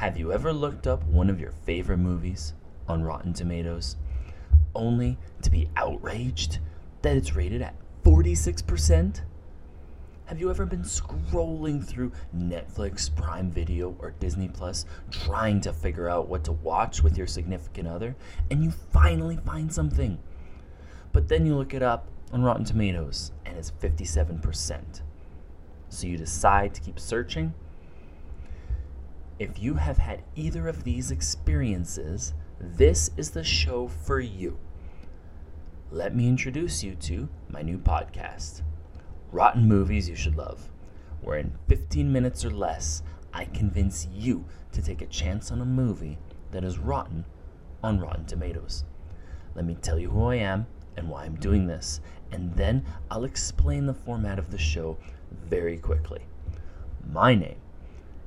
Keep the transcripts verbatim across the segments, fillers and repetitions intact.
Have you ever looked up one of your favorite movies on Rotten Tomatoes, only to be outraged that it's rated at forty-six percent? Have you ever been scrolling through Netflix, Prime Video, or Disney Plus, trying to figure out what to watch with your significant other, and you finally find something? But then you look it up on Rotten Tomatoes, and it's fifty-seven percent. So you decide to keep searching. If you have had either of these experiences, this is the show for you. Let me introduce you to my new podcast, Rotten Movies You Should Love, where in fifteen minutes or less, I convince you to take a chance on a movie that is rotten on Rotten Tomatoes. Let me tell you who I am and why I'm doing this, and then I'll explain the format of the show very quickly. My name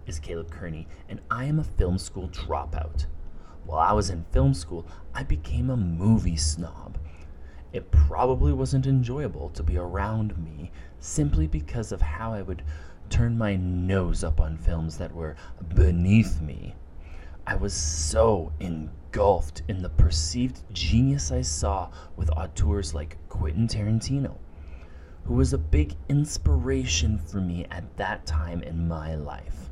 is Caleb Kearney, and I am a film school dropout. While I was in film school, I became a movie snob. It probably wasn't enjoyable to be around me simply because of how I would turn my nose up on films that were beneath me. I was so engulfed in the perceived genius I saw with auteurs like Quentin Tarantino, who was a big inspiration for me at that time in my life.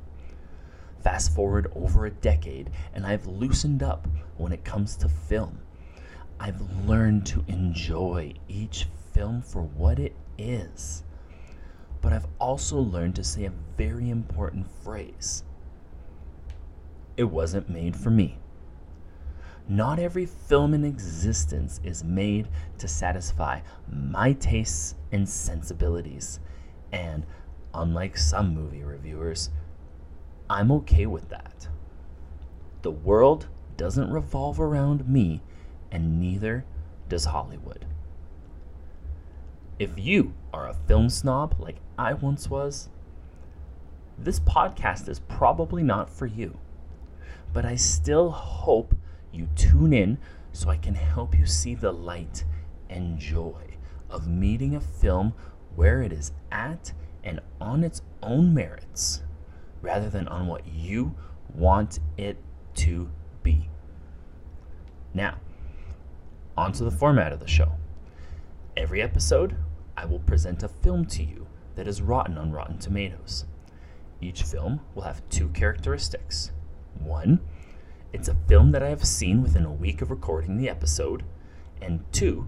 Fast forward over a decade, and I've loosened up when it comes to film. I've learned to enjoy each film for what it is. But I've also learned to say a very important phrase. It wasn't made for me. Not every film in existence is made to satisfy my tastes and sensibilities. And unlike some movie reviewers, I'm okay with that. The world doesn't revolve around me, and neither does Hollywood. If you are a film snob like I once was, this podcast is probably not for you. But I still hope you tune in so I can help you see the light and joy of meeting a film where it is at and on its own merits, rather than on what you want it to be. Now, onto the format of the show. Every episode, I will present a film to you that is rotten on Rotten Tomatoes. Each film will have two characteristics. One, it's a film that I have seen within a week of recording the episode, and two,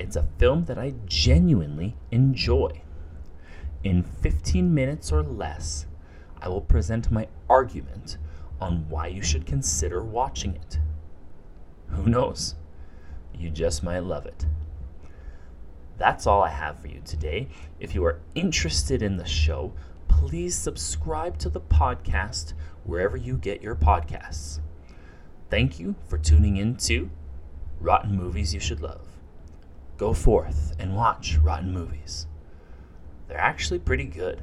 it's a film that I genuinely enjoy. In fifteen minutes or less, I will present my argument on why you should consider watching it. Who knows? You just might love it. That's all I have for you today. If you are interested in the show, please subscribe to the podcast wherever you get your podcasts. Thank you for tuning in to Rotten Movies You Should Love. Go forth and watch rotten movies. They're actually pretty good.